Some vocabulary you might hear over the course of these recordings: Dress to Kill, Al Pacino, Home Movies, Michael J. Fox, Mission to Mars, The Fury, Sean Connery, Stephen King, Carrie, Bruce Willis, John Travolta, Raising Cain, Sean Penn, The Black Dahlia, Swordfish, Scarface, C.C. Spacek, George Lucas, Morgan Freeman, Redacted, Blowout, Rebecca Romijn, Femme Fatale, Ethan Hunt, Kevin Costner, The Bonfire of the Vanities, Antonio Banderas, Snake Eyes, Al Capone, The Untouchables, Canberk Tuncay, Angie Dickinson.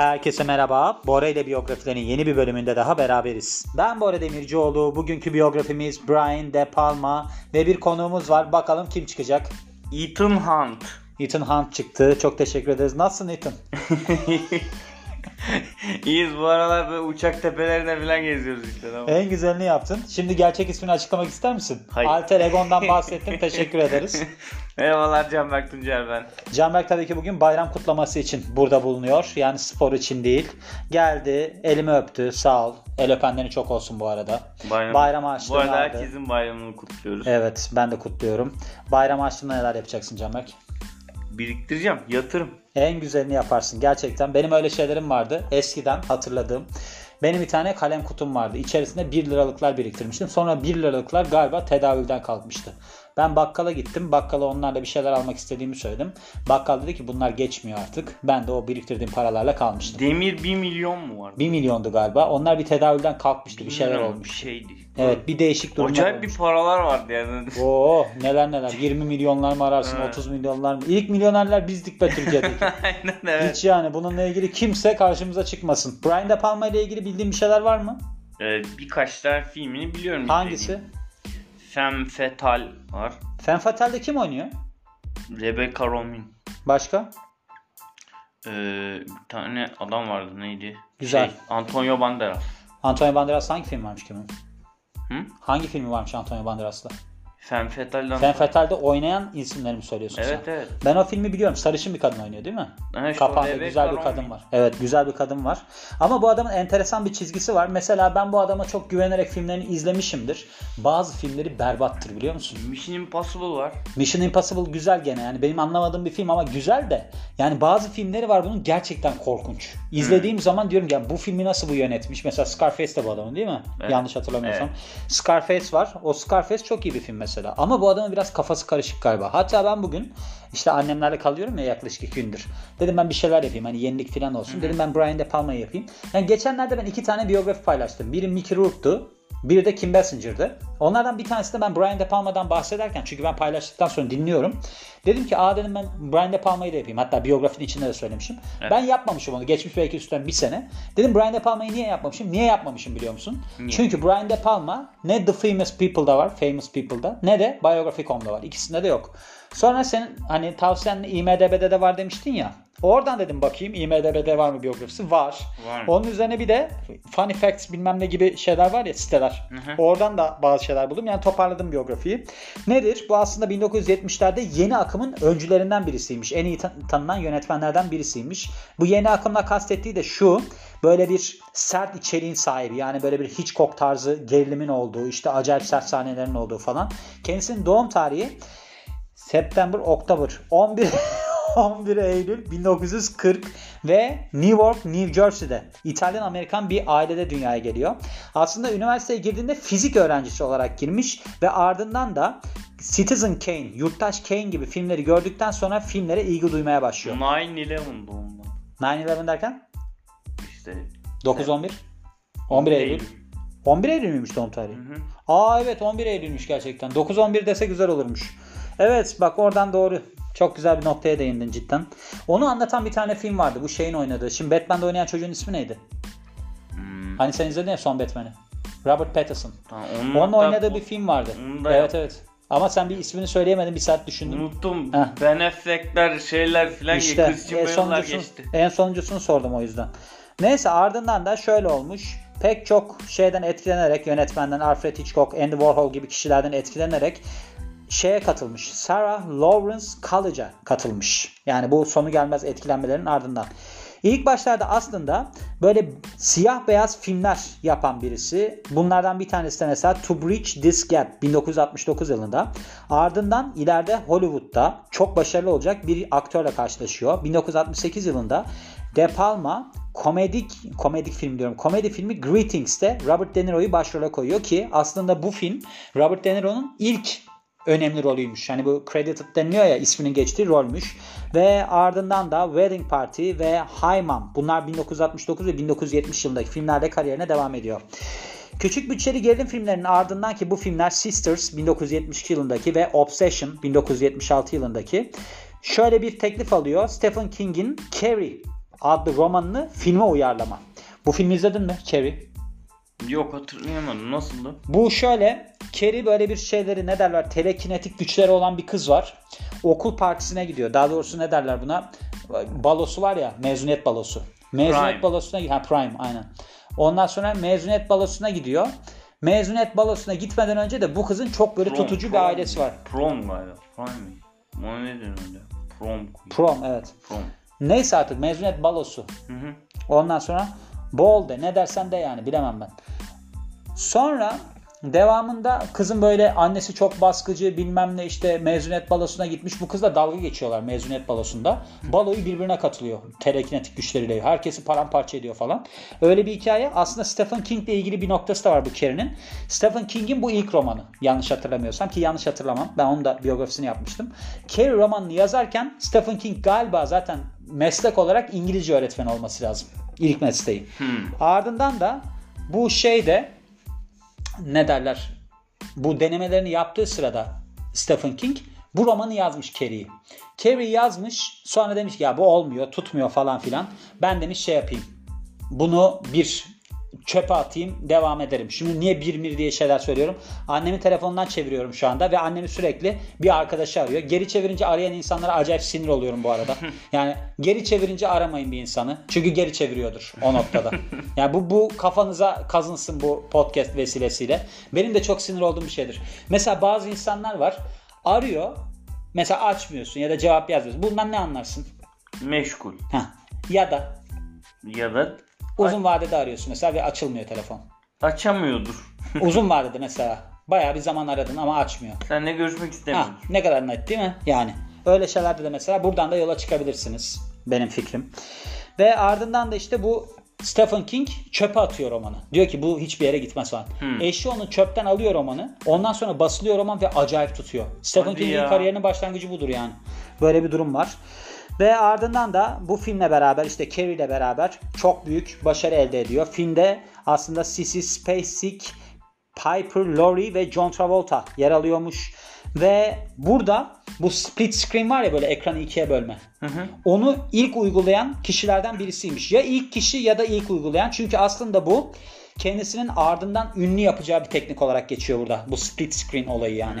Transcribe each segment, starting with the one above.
Herkese merhaba. Bora ile biyografilerin yeni bir bölümünde daha beraberiz. Ben Bora Demircioğlu. Bugünkü biyografimiz Brian De Palma ve bir konuğumuz var. Bakalım kim çıkacak? Ethan Hunt. Ethan Hunt çıktı. Çok teşekkür ederiz. Nasılsın Ethan? İyiyiz. Bu aralar böyle uçak tepelerine falan geziyoruz işte. Tamam. En güzelini yaptın. Şimdi gerçek ismini açıklamak ister misin? Hayır. Alter Egon'dan bahsettim. Teşekkür ederiz. Eyvallah Canberk Tuncay ben. Canberk tabii ki bugün bayram kutlaması için burada bulunuyor. Yani spor için değil. Geldi, elimi öptü. Sağ ol. El öpenlerin çok olsun bu arada. Bayram harçlığını aldı. Bu arada herkesin bayramını kutluyoruz. Evet, ben de kutluyorum. Bayram harçlığında neler yapacaksın Canberk? Biriktireceğim, yatırım. En güzelini yaparsın gerçekten. Benim öyle şeylerim vardı eskiden hatırladığım. Benim bir tane kalem kutum vardı. İçerisinde 1 liralıklar biriktirmiştim. Sonra 1 liralıklar galiba tedavülden kalkmıştı. Ben bakkala gittim. Bakkala onlarla bir şeyler almak istediğimi söyledim. Bakkal dedi ki bunlar geçmiyor artık. Ben de o biriktirdiğim paralarla kalmıştım. Demir 1 milyon mu vardı? 1 milyondu galiba. Onlar bir tedavülden kalkmıştı. Bir şeyler olmuş. Şeydi. Evet, bir değişik durumlar olmuş. Acayip bir paralar vardı yani. Oo, neler neler. 20 milyonlar mı ararsın? 30 milyonlar mı? İlk milyonerler bizdik be Türkiye'deki. Aynen evet. Hiç yani bununla ilgili kimse karşımıza çıkmasın. Brian De Palma ile ilgili bildiğin bir şeyler var mı? Birkaç tane filmini biliyorum. Hangisi? Femme Fatale var. Femme Fatale'de kim oynuyor? Rebecca Romijn. Başka? Bir tane adam vardı neydi? Güzel. Antonio Banderas. Antonio Banderas hangi film varmış kimin? Hangi filmi varmış Antonio Banderas'la? Femme Fatale'de oynayan isimleri mi söylüyorsun sen? Evet evet. Ben o filmi biliyorum. Sarışın bir kadın oynuyor değil mi? Evet. Kapağında güzel bir kadın var. Evet, güzel bir kadın var. Ama bu adamın enteresan bir çizgisi var. Mesela ben bu adama çok güvenerek filmlerini izlemişimdir. Bazı filmleri berbattır biliyor musun? Mission Impossible var. Mission Impossible güzel gene. Yani benim anlamadığım bir film ama güzel de. Yani bazı filmleri var bunun gerçekten korkunç. İzlediğim zaman diyorum ya bu filmi nasıl bu yönetmiş? Mesela Scarface de bu adamın değil mi? Evet. Yanlış hatırlamıyorsam. Evet. Scarface var. O Scarface çok iyi bir film mesela. Ama bu adamın biraz kafası karışık galiba. Hatta ben bugün işte annemlerle kalıyorum ya yaklaşık 2 gündür. Dedim ben bir şeyler yapayım. Hani yenilik falan olsun. Dedim ben Brian De Palma'yı yapayım. Yani geçenlerde ben 2 tane biyografi paylaştım. Biri Mickey Rourke'tu. Biri de Kim Basinger'dı. Onlardan bir tanesinde ben Brian De Palma'dan bahsederken çünkü ben paylaştıktan sonra dinliyorum. Dedim ki dedim ben Brian De Palma'yı da yapayım. Hatta biyografinin içinde de söylemişim. Evet. Ben yapmamışım onu. Geçmiş belki üstten bir sene. Dedim Brian De Palma'yı niye yapmamışım? Niye yapmamışım biliyor musun? Niye? Çünkü Brian De Palma ne The Famous People'da ne de Biography.com'da var. İkisinde de yok. Sonra senin hani tavsiyen IMDb'de de var demiştin ya. Oradan dedim bakayım IMDb'de var mı biyografisi? Var. Onun üzerine bir de Funny Facts bilmem ne gibi şeyler var ya siteler. Oradan da bazı şeyler buldum. Yani toparladım biyografiyi. Nedir? Bu aslında 1970'lerde yeni akımın öncülerinden birisiymiş. En iyi tanınan yönetmenlerden birisiymiş. Bu yeni akımla kastettiği de şu. Böyle bir sert içeriğin sahibi yani böyle bir Hitchcock tarzı gerilimin olduğu işte acayip sert sahnelerin olduğu falan. Kendisinin doğum tarihi September-Oktober 11 Eylül 1940 ve New York, New Jersey'de İtalyan-Amerikan bir ailede dünyaya geliyor. Aslında üniversiteye girdiğinde fizik öğrencisi olarak girmiş ve ardından da Citizen Kane, Yurttaş Kane gibi filmleri gördükten sonra filmlere ilgi duymaya başlıyor. 9-11 doğumlu. 9-11 derken? İşte 9-11? 11 Eylül. 11 Eylül müymüş doğum tarihi? Evet 11 Eylül'müş gerçekten. 9-11 dese güzel olurmuş. Evet bak oradan doğru. Çok güzel bir noktaya değindin cidden. Onu anlatan bir tane film vardı. Bu şeyin oynadığı. Şimdi Batman'da oynayan çocuğun ismi neydi? Hani sen izledin ya son Batman'i. Robert Pattinson. Onun oynadığı bir film vardı. Evet. Ama sen bir ismini söyleyemedin. Bir saat düşündüm. Unuttum. Ben Affleck'ler şeyler filan. İşte en sonuncusunu sordum o yüzden. Neyse ardından da şöyle olmuş. Pek çok şeyden etkilenerek yönetmenden Alfred Hitchcock, Andy Warhol gibi kişilerden etkilenerek şeye katılmış. Sarah Lawrence College'a katılmış. Yani bu sonu gelmez etkilenmelerin ardından. İlk başlarda aslında böyle siyah beyaz filmler yapan birisi. Bunlardan bir tanesi de mesela To Bridge This Gap 1969 yılında. Ardından ileride Hollywood'da çok başarılı olacak bir aktörle karşılaşıyor. 1968 yılında De Palma komedi filmi Greetings'te Robert De Niro'yu başrola koyuyor ki aslında bu film Robert De Niro'nun ilk önemli rolüymüş. Hani bu credited deniliyor ya isminin geçtiği rolmüş. Ve ardından da Wedding Party ve Hi Mom. Bunlar 1969 ve 1970 yılındaki filmlerde kariyerine devam ediyor. Küçük bütçeli gerilim filmlerinin ardından ki bu filmler Sisters 1972 yılındaki ve Obsession 1976 yılındaki şöyle bir teklif alıyor. Stephen King'in Carrie adlı romanını filme uyarlama. Bu filmi izledin mi Carrie? Yok, hatırlayamadım. Nasıldı? Bu şöyle. Carrie böyle bir şeyleri ne derler? Telekinetik güçleri olan bir kız var. Okul partisine gidiyor. Daha doğrusu ne derler buna? Balosu var ya. Mezuniyet balosu. Balosuna gidiyor. Prime aynen. Ondan sonra mezuniyet balosuna gidiyor. Mezuniyet balosuna gitmeden önce de bu kızın çok böyle tutucu bir ailesi var. Prom galiba. Prime mi? Ne diyor öyle? Prom evet. Prom. Neyse artık mezuniyet balosu. Hı hı. Ondan sonra bol de ne dersen de yani bilemem ben. Sonra devamında kızın böyle annesi çok baskıcı bilmem ne işte mezuniyet balosuna gitmiş. Bu kızla dalga geçiyorlar mezuniyet balosunda. Baloyu birbirine katılıyor telekinetik güçleriyle. Herkesi paramparça ediyor falan. Öyle bir hikaye. Aslında Stephen King ile ilgili bir noktası da var bu Carrie'nin. Stephen King'in bu ilk romanı. Yanlış hatırlamıyorsam ki yanlış hatırlamam. Ben onun da biyografisini yapmıştım. Carrie romanını yazarken Stephen King galiba zaten meslek olarak İngilizce öğretmeni olması lazım. İlk mesleği. Ardından da bu şeyde ne derler? Bu denemelerini yaptığı sırada Stephen King bu romanı yazmış Carrie'yi. Carrie yazmış sonra demiş ki ya bu olmuyor tutmuyor falan filan. Ben demiş şey yapayım bunu bir çöpe atayım devam ederim. Şimdi niye bir diye şeyler söylüyorum. Annemi telefonundan çeviriyorum şu anda ve annemi sürekli bir arkadaşı arıyor. Geri çevirince arayan insanlara acayip sinir oluyorum bu arada. Yani geri çevirince aramayın bir insanı. Çünkü geri çeviriyordur o noktada. Yani bu kafanıza kazınsın bu podcast vesilesiyle. Benim de çok sinir olduğum bir şeydir. Mesela bazı insanlar var arıyor. Mesela açmıyorsun ya da cevap yazmıyorsun. Bundan ne anlarsın? Meşgul. Ya da uzun vadede arıyorsun mesela ve açılmıyor telefon. Açamıyordur. Uzun vadede mesela. Bayağı bir zaman aradın ama açmıyor. Seninle görüşmek istemiyordur. Ne kadar net değil mi? Yani. Öyle şeylerde de mesela buradan da yola çıkabilirsiniz. Benim fikrim. Ve ardından da işte bu Stephen King çöpe atıyor romanı. Diyor ki bu hiçbir yere gitmez falan. Eşi onu çöpten alıyor romanı. Ondan sonra basılıyor roman ve acayip tutuyor. Stephen King'in kariyerinin başlangıcı budur yani. Böyle bir durum var. Ve ardından da bu filmle beraber işte Carrie ile beraber çok büyük başarı elde ediyor. Filmde aslında C.C. Spacek, Piper Laurie ve John Travolta yer alıyormuş. Ve burada bu split screen var ya böyle ekranı ikiye bölme. Onu ilk uygulayan kişilerden birisiymiş. Ya ilk kişi ya da ilk uygulayan. Çünkü aslında bu kendisinin ardından ünlü yapacağı bir teknik olarak geçiyor burada. Bu split screen olayı yani.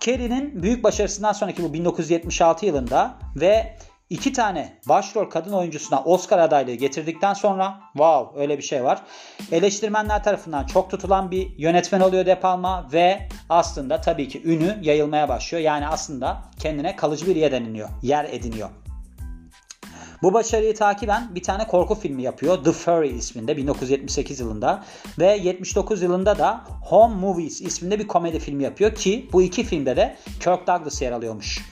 Carrie'nin büyük başarısından sonraki bu 1976 yılında ve 2 tane başrol kadın oyuncusuna Oscar adaylığı getirdikten sonra wow öyle bir şey var. Eleştirmenler tarafından çok tutulan bir yönetmen oluyor De Palma ve aslında tabii ki ünü yayılmaya başlıyor. Yani aslında kendine kalıcı bir yer ediniyor. Bu başarıyı takiben bir tane korku filmi yapıyor. The Fury isminde 1978 yılında ve 79 yılında da Home Movies isminde bir komedi filmi yapıyor ki bu iki filmde de Kirk Douglas yer alıyormuş.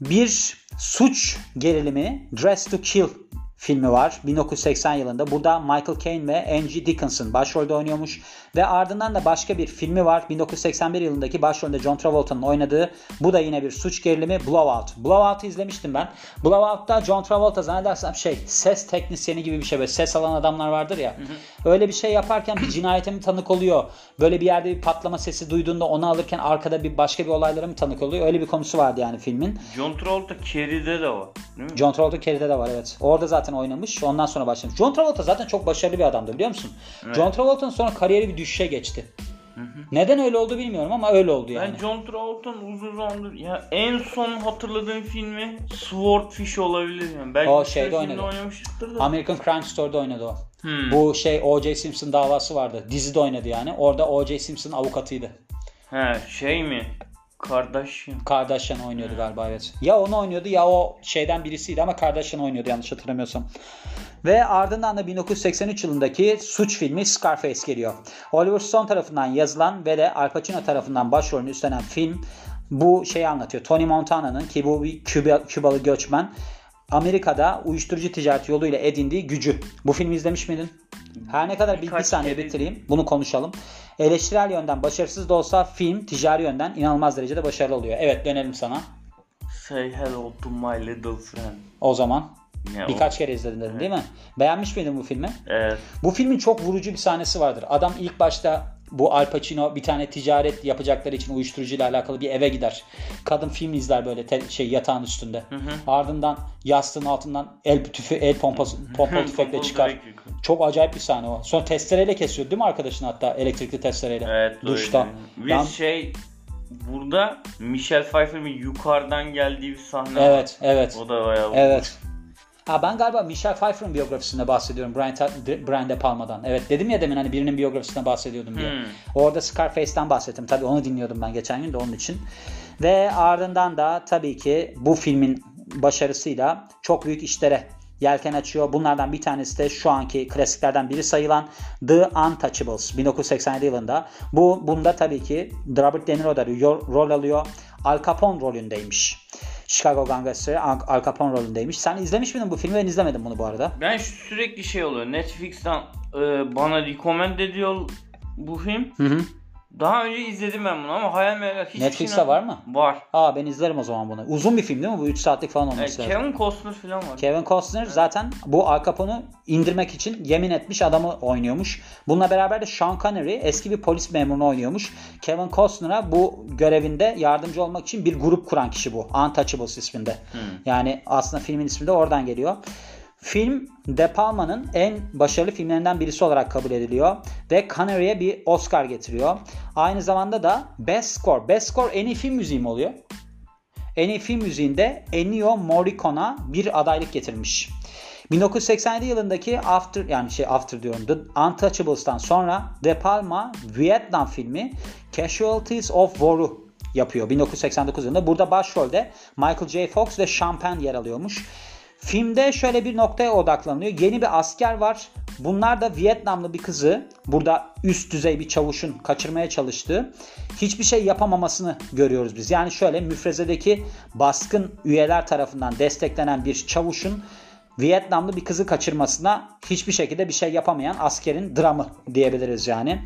Bir suç gerilimi Dress to Kill filmi var 1980 yılında. Burada Michael Caine ve Angie Dickinson başrolde oynuyormuş. Ve ardından da başka bir filmi var. 1981 yılındaki başrolde John Travolta'nın oynadığı. Bu da yine bir suç gerilimi Blowout. Blowout'u izlemiştim ben. Blowout'ta John Travolta zannedersem ses teknisyeni gibi bir şey. Böyle ses alan adamlar vardır ya. Öyle bir şey yaparken bir cinayete mi tanık oluyor? Böyle bir yerde bir patlama sesi duyduğunda onu alırken arkada bir başka bir olaylara mı tanık oluyor? Öyle bir konusu vardı yani filmin. John Travolta Carrie'de de var. John Travolta Carrie'de de var evet. Orada zaten oynamış. Ondan sonra başlamış. John Travolta zaten çok başarılı bir adamdı biliyor musun? Evet. John Travolta'nın sonra kariyeri bir düşüşe geçti. Neden öyle oldu bilmiyorum ama öyle oldu yani. Ben John Travolta'nın uzun zamandır ya en son hatırladığım filmi Swordfish olabilir yani. Belki o şeyde oynadı. American Crime Story'de oynadı o. Bu O.J. Simpson davası vardı. Dizide oynadı yani. Orada O.J. Simpson avukatıydı. Kardashian oynuyordu galiba evet. Ya onu oynuyordu ya o şeyden birisiydi ama Kardashian oynuyordu yanlış hatırlamıyorsam. Ve ardından da 1983 yılındaki suç filmi Scarface geliyor. Oliver Stone tarafından yazılan ve de Al Pacino tarafından başrolünü üstlenen film bu şeyi anlatıyor. Tony Montana'nın ki bu bir Kübalı göçmen Amerika'da uyuşturucu ticareti yoluyla edindiği gücü. Bu filmi izlemiş miydin? Her ne kadar bir saniye bitireyim bunu konuşalım. Eleştirel yönden başarısız da olsa film ticari yönden inanılmaz derecede başarılı oluyor. Evet dönelim sana. Say hello to my little friend. O zaman birkaç kere izledin dedin değil mi? Beğenmiş miydin bu filmi? Evet. Bu filmin çok vurucu bir sahnesi vardır. Adam ilk başta Bu Al Pacino bir tane ticaret yapacakları için uyuşturucuyla alakalı bir eve gider. Kadın film izler böyle yatağın üstünde. Hı hı. Ardından yastığın altından el pompalı tüfekle çıkar. Çok acayip bir sahne o. Sonra testereyle kesiyor değil mi arkadaşın, hatta elektrikli testereyle. Evet, duşta. Bir şey burada Michelle Pfeiffer'ın yukarıdan geldiği bir sahne. Evet, var. Evet. O da bayağı. Evet. Ha, ben galiba Michelle Pfeiffer'ın biyografisinde bahsediyorum. Brian De Palma'dan. Evet, dedim ya demin hani birinin biyografisinde bahsediyordum diye. Orada Scarface'den bahsettim. Tabii onu dinliyordum ben geçen gün de onun için. Ve ardından da tabii ki bu filmin başarısıyla çok büyük işlere yelken açıyor. Bunlardan bir tanesi de şu anki klasiklerden biri sayılan The Untouchables 1987 yılında. Bunda tabii ki Robert De Niro da rol alıyor. Al Capone rolündeymiş. Chicago Gangster Al Capone rolündeymiş. Sen izlemiş miydin bu filmi? Ben izlemedim bunu bu arada. Ben sürekli şey oluyor. Netflix'ten bana recommend ediyor bu film. Hı hı. Daha önce izledim ben bunu ama hayal meyal hiç. Netflix'te var mı? Var. Aa, ben izlerim o zaman bunu. Uzun bir film değil mi? Bu 3 saatlik falan olması lazım. Kevin Costner falan var. Kevin Costner zaten bu Al Capone'u indirmek için yemin etmiş adamı oynuyormuş. Bununla beraber de Sean Connery eski bir polis memurunu oynuyormuş. Kevin Costner'a bu görevinde yardımcı olmak için bir grup kuran kişi bu. Untouchables isminde. Yani aslında filmin ismi de oradan geliyor. Film De Palma'nın en başarılı filmlerinden birisi olarak kabul ediliyor ve Connery'e bir Oscar getiriyor. Aynı zamanda da Best Score en iyi film müziği mi oluyor? En iyi film müziğinde Ennio Morricone'a bir adaylık getirmiş. 1987 yılındaki The Untouchables'tan sonra De Palma Vietnam filmi Casualties of War'u yapıyor 1989 yılında. Burada başrolde Michael J. Fox ve Sean Penn yer alıyormuş. Filmde şöyle bir noktaya odaklanıyor. Yeni bir asker var. Bunlar da Vietnamlı bir kızı, burada üst düzey bir çavuşun kaçırmaya çalıştığı, hiçbir şey yapamamasını görüyoruz biz. Yani şöyle müfrezedeki baskın üyeler tarafından desteklenen bir çavuşun Vietnamlı bir kızı kaçırmasına hiçbir şekilde bir şey yapamayan askerin dramı diyebiliriz yani.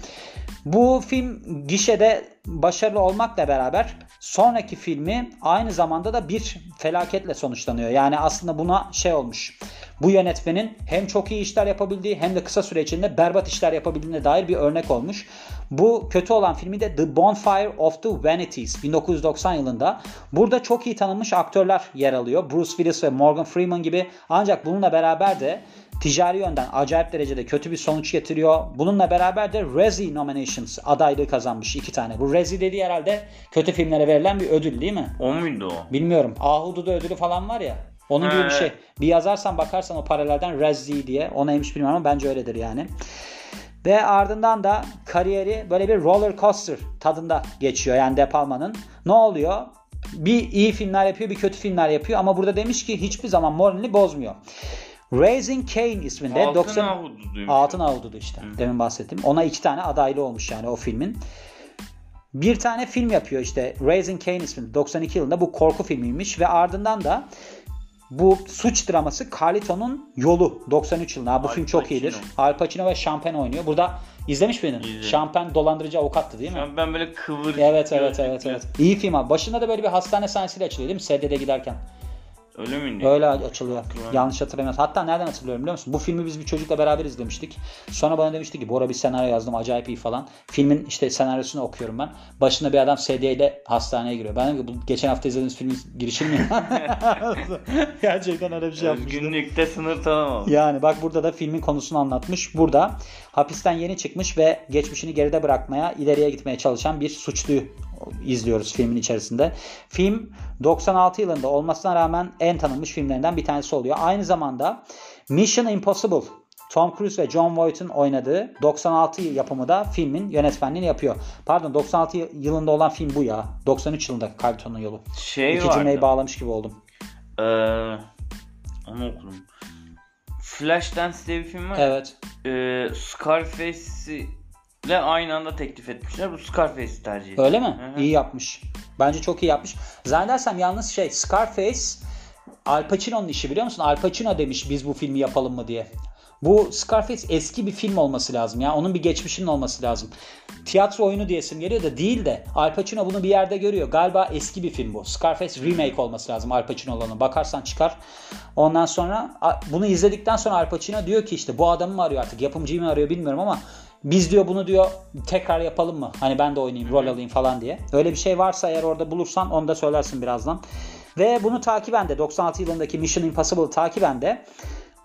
Bu film gişede başarılı olmakla beraber sonraki filmi aynı zamanda da bir felaketle sonuçlanıyor. Yani aslında buna şey olmuş. Bu yönetmenin hem çok iyi işler yapabildiği hem de kısa süre içinde berbat işler yapabildiğine dair bir örnek olmuş. Bu kötü olan filmi de The Bonfire of the Vanities 1990 yılında. Burada çok iyi tanınmış aktörler yer alıyor. Bruce Willis ve Morgan Freeman gibi. Ancak bununla beraber de ticari yönden acayip derecede kötü bir sonuç getiriyor. Bununla beraber de Razzie Nominations adaylığı kazanmış 2 tane. Bu Razzie dediği herhalde kötü filmlere verilen bir ödül değil mi? O muydu o? Bilmiyorum. Ahududu ödülü falan var ya. Onun gibi bir şey. Bir yazarsan bakarsan o paralelden Razzie diye. O neymiş bilmiyorum ama bence öyledir yani. Ve ardından da kariyeri böyle bir roller coaster tadında geçiyor. Yani De Palma'nın. Ne oluyor? Bir iyi filmler yapıyor, bir kötü filmler yapıyor. Ama burada demiş ki hiçbir zaman moralini bozmuyor. Raising Cain isminde Altın Ahududu işte. Hı. Demin bahsettim. Ona 2 tane adaylı olmuş yani o filmin. Bir tane film yapıyor işte. Raising Cain isminde 92 yılında bu korku filmiymiş ve ardından da bu suç draması Carlito'nun Yolu 93 yılında. Bu film çok iyidir. Al Pacino ve Sean Penn oynuyor. Burada izlemiş miydin? Sean Penn dolandırıcı avukattı değil mi? Sean Penn böyle kıvırcık. Evet. İyi film abi. Başında da böyle bir hastane sahnesiyle açılıyor değil mi? SD'de giderken. Öyle miydi? Öyle açılıyor. Yanlış hatırlamıyorum. Hatta nereden hatırlıyorum biliyor musun? Bu filmi biz bir çocukla beraber izlemiştik. Sonra bana demişti ki Bora bir senaryo yazdım acayip iyi falan. Filmin işte senaryosunu okuyorum ben. Başında bir adam SD ile hastaneye giriyor. Ben dedim ki bu geçen hafta izlediğiniz filmin girişi mi? Gerçekten öyle bir şey yapmıştım. Günlükte sınır tanımam. Yani bak burada da filmin konusunu anlatmış. Burada hapisten yeni çıkmış ve geçmişini geride bırakmaya, ileriye gitmeye çalışan bir suçluyu izliyoruz filmin içerisinde. Film 96 yılında olmasına rağmen en tanınmış filmlerinden bir tanesi oluyor. Aynı zamanda Mission Impossible, Tom Cruise ve John Voight'ın oynadığı 96 yapımı da filmin yönetmenliğini yapıyor. Pardon, 96 yılında olan film bu ya. 93 yılındaki Carlito'nun Yolu. İki cümleyi bağlamış gibi oldum. Onu okudum. Flashdance diye bir film var. Evet. Scarface'le aynı anda teklif etmişler. Bu Scarface'i tercih ediyor. Öyle mi? Hı-hı. İyi yapmış. Bence çok iyi yapmış. Zannedersem yalnız Scarface Al Pacino'nun işi biliyor musun? Al Pacino demiş biz bu filmi yapalım mı diye. Bu Scarface eski bir film olması lazım ya. Onun bir geçmişinin olması lazım. Tiyatro oyunu diyesim geliyor da değil de Al Pacino bunu bir yerde görüyor. Galiba eski bir film bu. Scarface remake olması lazım Al Pacino olanı. Bakarsan çıkar. Ondan sonra bunu izledikten sonra Al Pacino diyor ki işte bu adamı mı arıyor artık? Yapımcıyı mı arıyor bilmiyorum ama biz diyor bunu diyor tekrar yapalım mı? Hani ben de oynayayım, rol alayım falan diye. Öyle bir şey varsa eğer orada bulursan onu da söylersin birazdan. Ve bunu takiben de 96 yılındaki Mission Impossible takiben de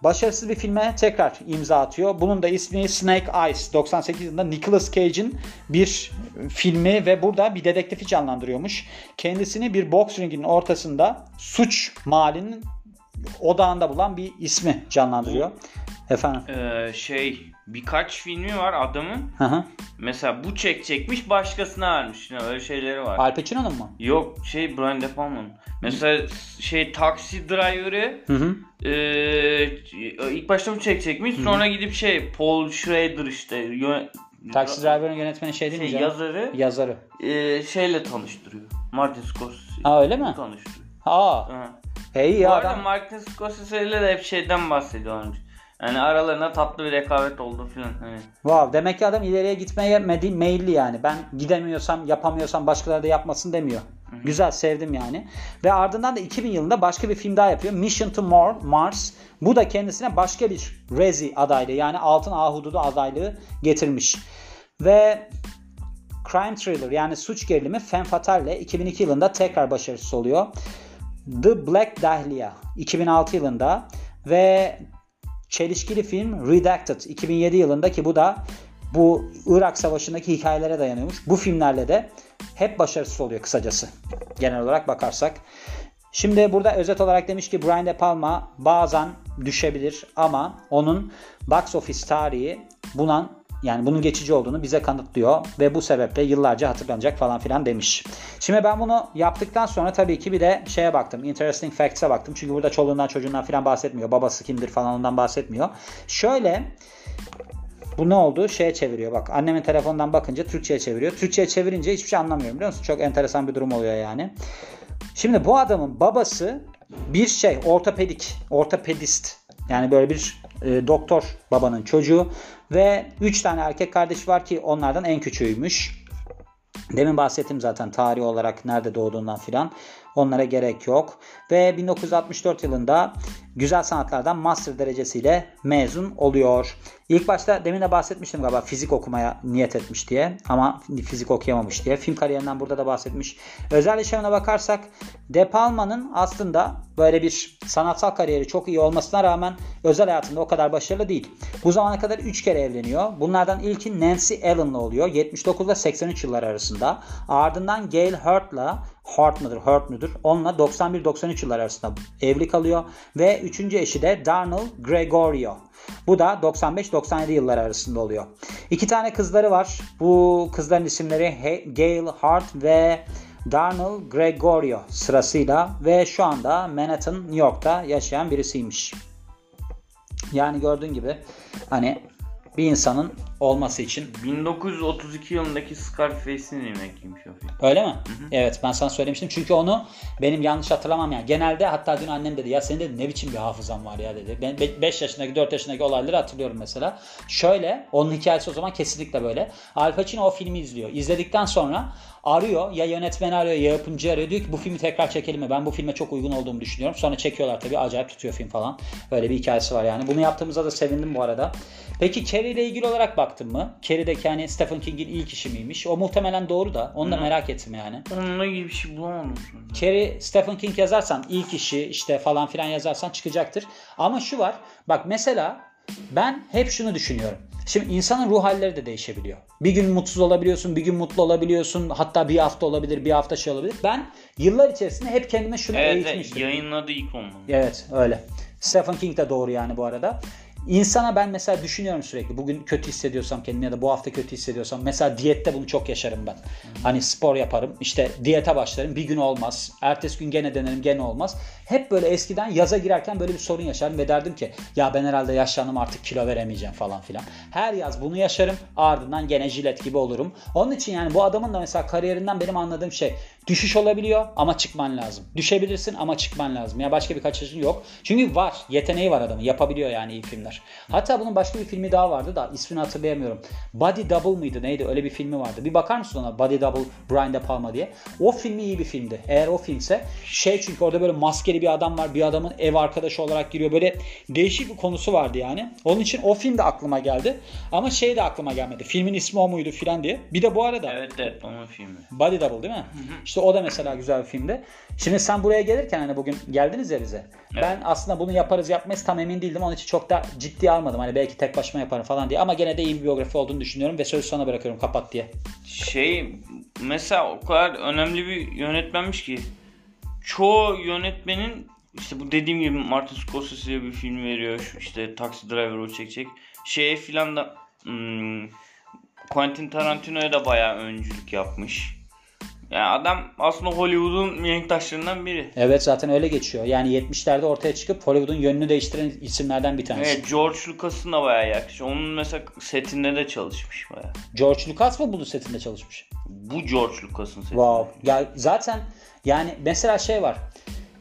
başarısız bir filme tekrar imza atıyor. Bunun da ismi Snake Eyes. 98 yılında Nicolas Cage'in bir filmi ve burada bir dedektifi canlandırıyormuş. Kendisini bir boks ringinin ortasında suç mahallinin odağında bulan bir ismi canlandırıyor. Efendim? Birkaç filmi var adamın. Hı-hı. Mesela bu çekmiş başkasına vermiş. Yani öyle şeyleri var. Al Pacino'nun mu? Yok Brian De Palma'nın. Mesela Taxi Driver'ı ilk başta bu çekmiş. Hı-hı. Sonra gidip Paul Schrader Taxi Driver'ın yönetmeni değil mi? Yazarı. Şeyle tanıştırıyor. Martin Scorsese. Aa öyle mi? Tanıştırıyor. Bu arada Martin Scorsese ile de hep şeyden bahsediyor önce. Yani aralarında tatlı bir rekabet oldu filan. Evet. Wow, demek ki adam ileriye gitmeye meyilli yani. Ben gidemiyorsam, yapamıyorsam başkaları da yapmasın demiyor. Hı-hı. Güzel, sevdim yani. Ve ardından da 2000 yılında başka bir film daha yapıyor. Mission to Mars. Bu da kendisine başka bir Razzie adaylığı yani Altın Ahududu adaylığı getirmiş. Ve Crime Thriller yani suç gerilimi Femme Fatale 2002 yılında tekrar başarısız oluyor. The Black Dahlia 2006 yılında ve çelişkili film Redacted 2007 yılında ki bu da bu Irak Savaşı'ndaki hikayelere dayanıyormuş. Bu filmlerle de hep başarısız oluyor kısacası. Genel olarak bakarsak. Şimdi burada özet olarak demiş ki Brian De Palma bazen düşebilir ama onun box office tarihi bunun geçici olduğunu bize kanıtlıyor ve bu sebeple yıllarca hatırlanacak falan filan demiş. Şimdi ben bunu yaptıktan sonra tabii ki bir de şeye baktım. Interesting Facts'e baktım. Çünkü burada çoluğundan çocuğundan filan bahsetmiyor. Babası kimdir falan ondan bahsetmiyor. Şöyle bu ne oldu? Şeye çeviriyor. Bak annemin telefonundan bakınca Türkçe'ye çeviriyor. Türkçe'ye çevirince hiçbir şey anlamıyorum biliyor musun? Çok enteresan bir durum oluyor yani. Şimdi bu adamın babası bir ortopedist. Yani böyle bir doktor babanın çocuğu. Ve 3 tane erkek kardeş var ki onlardan en küçüğüymüş. Demin bahsettim zaten tarih olarak nerede doğduğundan filan. Onlara gerek yok. Ve 1964 yılında güzel sanatlardan master derecesiyle mezun oluyor. İlk başta demin de bahsetmiştim galiba fizik okumaya niyet etmiş diye. Ama fizik okuyamamış diye. Film kariyerinden burada da bahsetmiş. Özel yaşamına bakarsak De Palma'nın aslında böyle bir sanatsal kariyeri çok iyi olmasına rağmen özel hayatında o kadar başarılı değil. Bu zamana kadar 3 kere evleniyor. Bunlardan ilki Nancy Allen'la oluyor. 79 ile 83 yılları arasında. Ardından Gail Hurt'la Hurt müdür? Onunla 91-93 yıllar arasında evli kalıyor. Ve 3. eşi de Darnell Gregorio. Bu da 95-97 yıllar arasında oluyor. 2 tane kızları var. Bu kızların isimleri Gail Hart ve Darnell Gregorio sırasıyla. Ve şu anda Manhattan, New York'ta yaşayan birisiymiş. Yani gördüğün gibi hani bir insanın olması için. 1932 yılındaki Scarface'in remake o film. Öyle mi? Hı-hı. Evet ben sana söylemiştim. Çünkü onu benim yanlış hatırlamam yani. Genelde hatta dün annem dedi ya senin dedi ne biçim bir hafızan var ya dedi. Ben 5 yaşındaki 4 yaşındaki olayları hatırlıyorum mesela. Şöyle onun hikayesi o zaman kesinlikle böyle. Al Pacino o filmi izliyor. İzledikten sonra arıyor ya yönetmeni arıyor ya yapımcı arıyor. Diyor ki bu filmi tekrar çekelim mi? Ben bu filme çok uygun olduğumu düşünüyorum. Sonra çekiyorlar tabii acayip tutuyor film falan. Böyle bir hikayesi var yani. Bunu yaptığımıza da sevindim bu arada. Peki Carrie ile ilgili olarak baktın mı? Carrie'deki hani Stephen King'in ilk işi miymiş? O muhtemelen doğru da. Onu da merak ettim yani. Onunla ilgili bir şey bulamadım. Carrie, Stephen King yazarsan ilk işi işte falan filan yazarsan çıkacaktır. Ama şu var. Bak mesela ben hep şunu düşünüyorum. Şimdi insanın ruh halleri de değişebiliyor. Bir gün mutsuz olabiliyorsun, bir gün mutlu olabiliyorsun. Hatta bir hafta olabilir, bir hafta olabilir. Ben yıllar içerisinde hep kendime şunu eğitmiştim. Evet, yayınladı ilk onu. Evet, öyle. Stephen King de doğru yani bu arada. İnsana ben mesela düşünüyorum sürekli. Bugün kötü hissediyorsam kendimi ya da bu hafta kötü hissediyorsam. Mesela diyette bunu çok yaşarım ben. Hani spor yaparım. İşte diyete başlarım. Bir gün olmaz. Ertesi gün gene denerim. Gene olmaz. Hep böyle eskiden yaza girerken böyle bir sorun yaşarım. Ve derdim ki ya ben herhalde yaşlandım artık kilo veremeyeceğim falan filan. Her yaz bunu yaşarım. Ardından gene jilet gibi olurum. Onun için yani bu adamın da mesela kariyerinden benim anladığım şey. Düşüş olabiliyor ama çıkman lazım. Düşebilirsin ama çıkman lazım. Ya başka bir kaçışın yok. Çünkü var. Yeteneği var adamın. Yapabiliyor yani iyi filmler. etmişler. Hatta bunun başka bir filmi daha vardı da ismini hatırlayamıyorum. Body Double mıydı neydi, öyle bir filmi vardı. Bir bakar mısın ona, Body Double, Brian De Palma diye. O filmi iyi bir filmdi. Eğer o filmse çünkü orada böyle maskeli bir adam var. Bir adamın ev arkadaşı olarak giriyor. Böyle değişik bir konusu vardı yani. Onun için o film de aklıma geldi. Ama şey de aklıma gelmedi. Filmin ismi o muydu filan diye. Bir de bu arada. Evet onun filmi. Body Double değil mi? İşte o da mesela güzel bir filmdi. Şimdi sen buraya gelirken hani bugün geldiniz ya bize. Evet. Ben aslında bunu yaparız yapmayız tam emin değildim. Onun için çok da ciddiye almadım. Hani belki tek başıma yaparım falan diye. Ama gene de iyi bir biyografi olduğunu düşünüyorum ve sözü sana bırakıyorum, kapat diye. Mesela o kadar önemli bir yönetmenmiş ki. Çoğu yönetmenin işte bu dediğim gibi Martin Scorsese'ye bir film veriyor. İşte Taxi Driver'ı o çekecek. Filan da Quentin Tarantino'ya da bayağı öncülük yapmış. Yani adam aslında Hollywood'un mihenk taşlarından biri. Evet zaten öyle geçiyor. Yani 70'lerde ortaya çıkıp Hollywood'un yönünü değiştiren isimlerden bir tanesi. Evet, George Lucas'ın da bayağı yakışıyor. Onun mesela setinde de çalışmış bayağı. George Lucas mı bunun setinde çalışmış? Bu George Lucas'ın setinde. Wow. Ya zaten yani mesela var.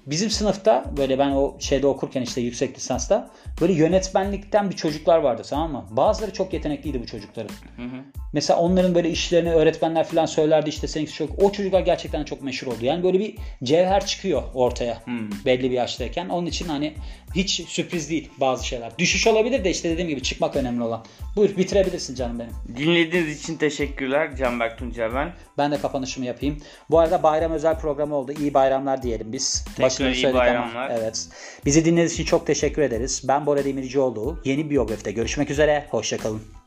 Bizim sınıfta böyle ben o okurken işte yüksek lisansta böyle yönetmenlikten bir çocuklar vardı, tamam mı? Bazıları çok yetenekliydi bu çocukların. Hı hı. Mesela onların böyle işlerini öğretmenler falan söylerdi işte seninkisi çok. O çocuklar gerçekten çok meşhur oldu. Yani böyle bir cevher çıkıyor ortaya belli bir yaştayken. Onun için hani hiç sürpriz değil bazı şeyler. Düşüş olabilir de işte dediğim gibi çıkmak önemli olan. Buyur, bitirebilirsin canım benim. Dinlediğiniz için teşekkürler. Canberk Tuncay ben. Ben de kapanışımı yapayım. Bu arada bayram özel programı oldu. İyi bayramlar diyelim biz. Tekrar iyi bayramlar. Ama. Evet. Bizi dinlediğiniz için çok teşekkür ederiz. Ben Bora Demircioğlu. Yeni biyografide görüşmek üzere. Hoşçakalın.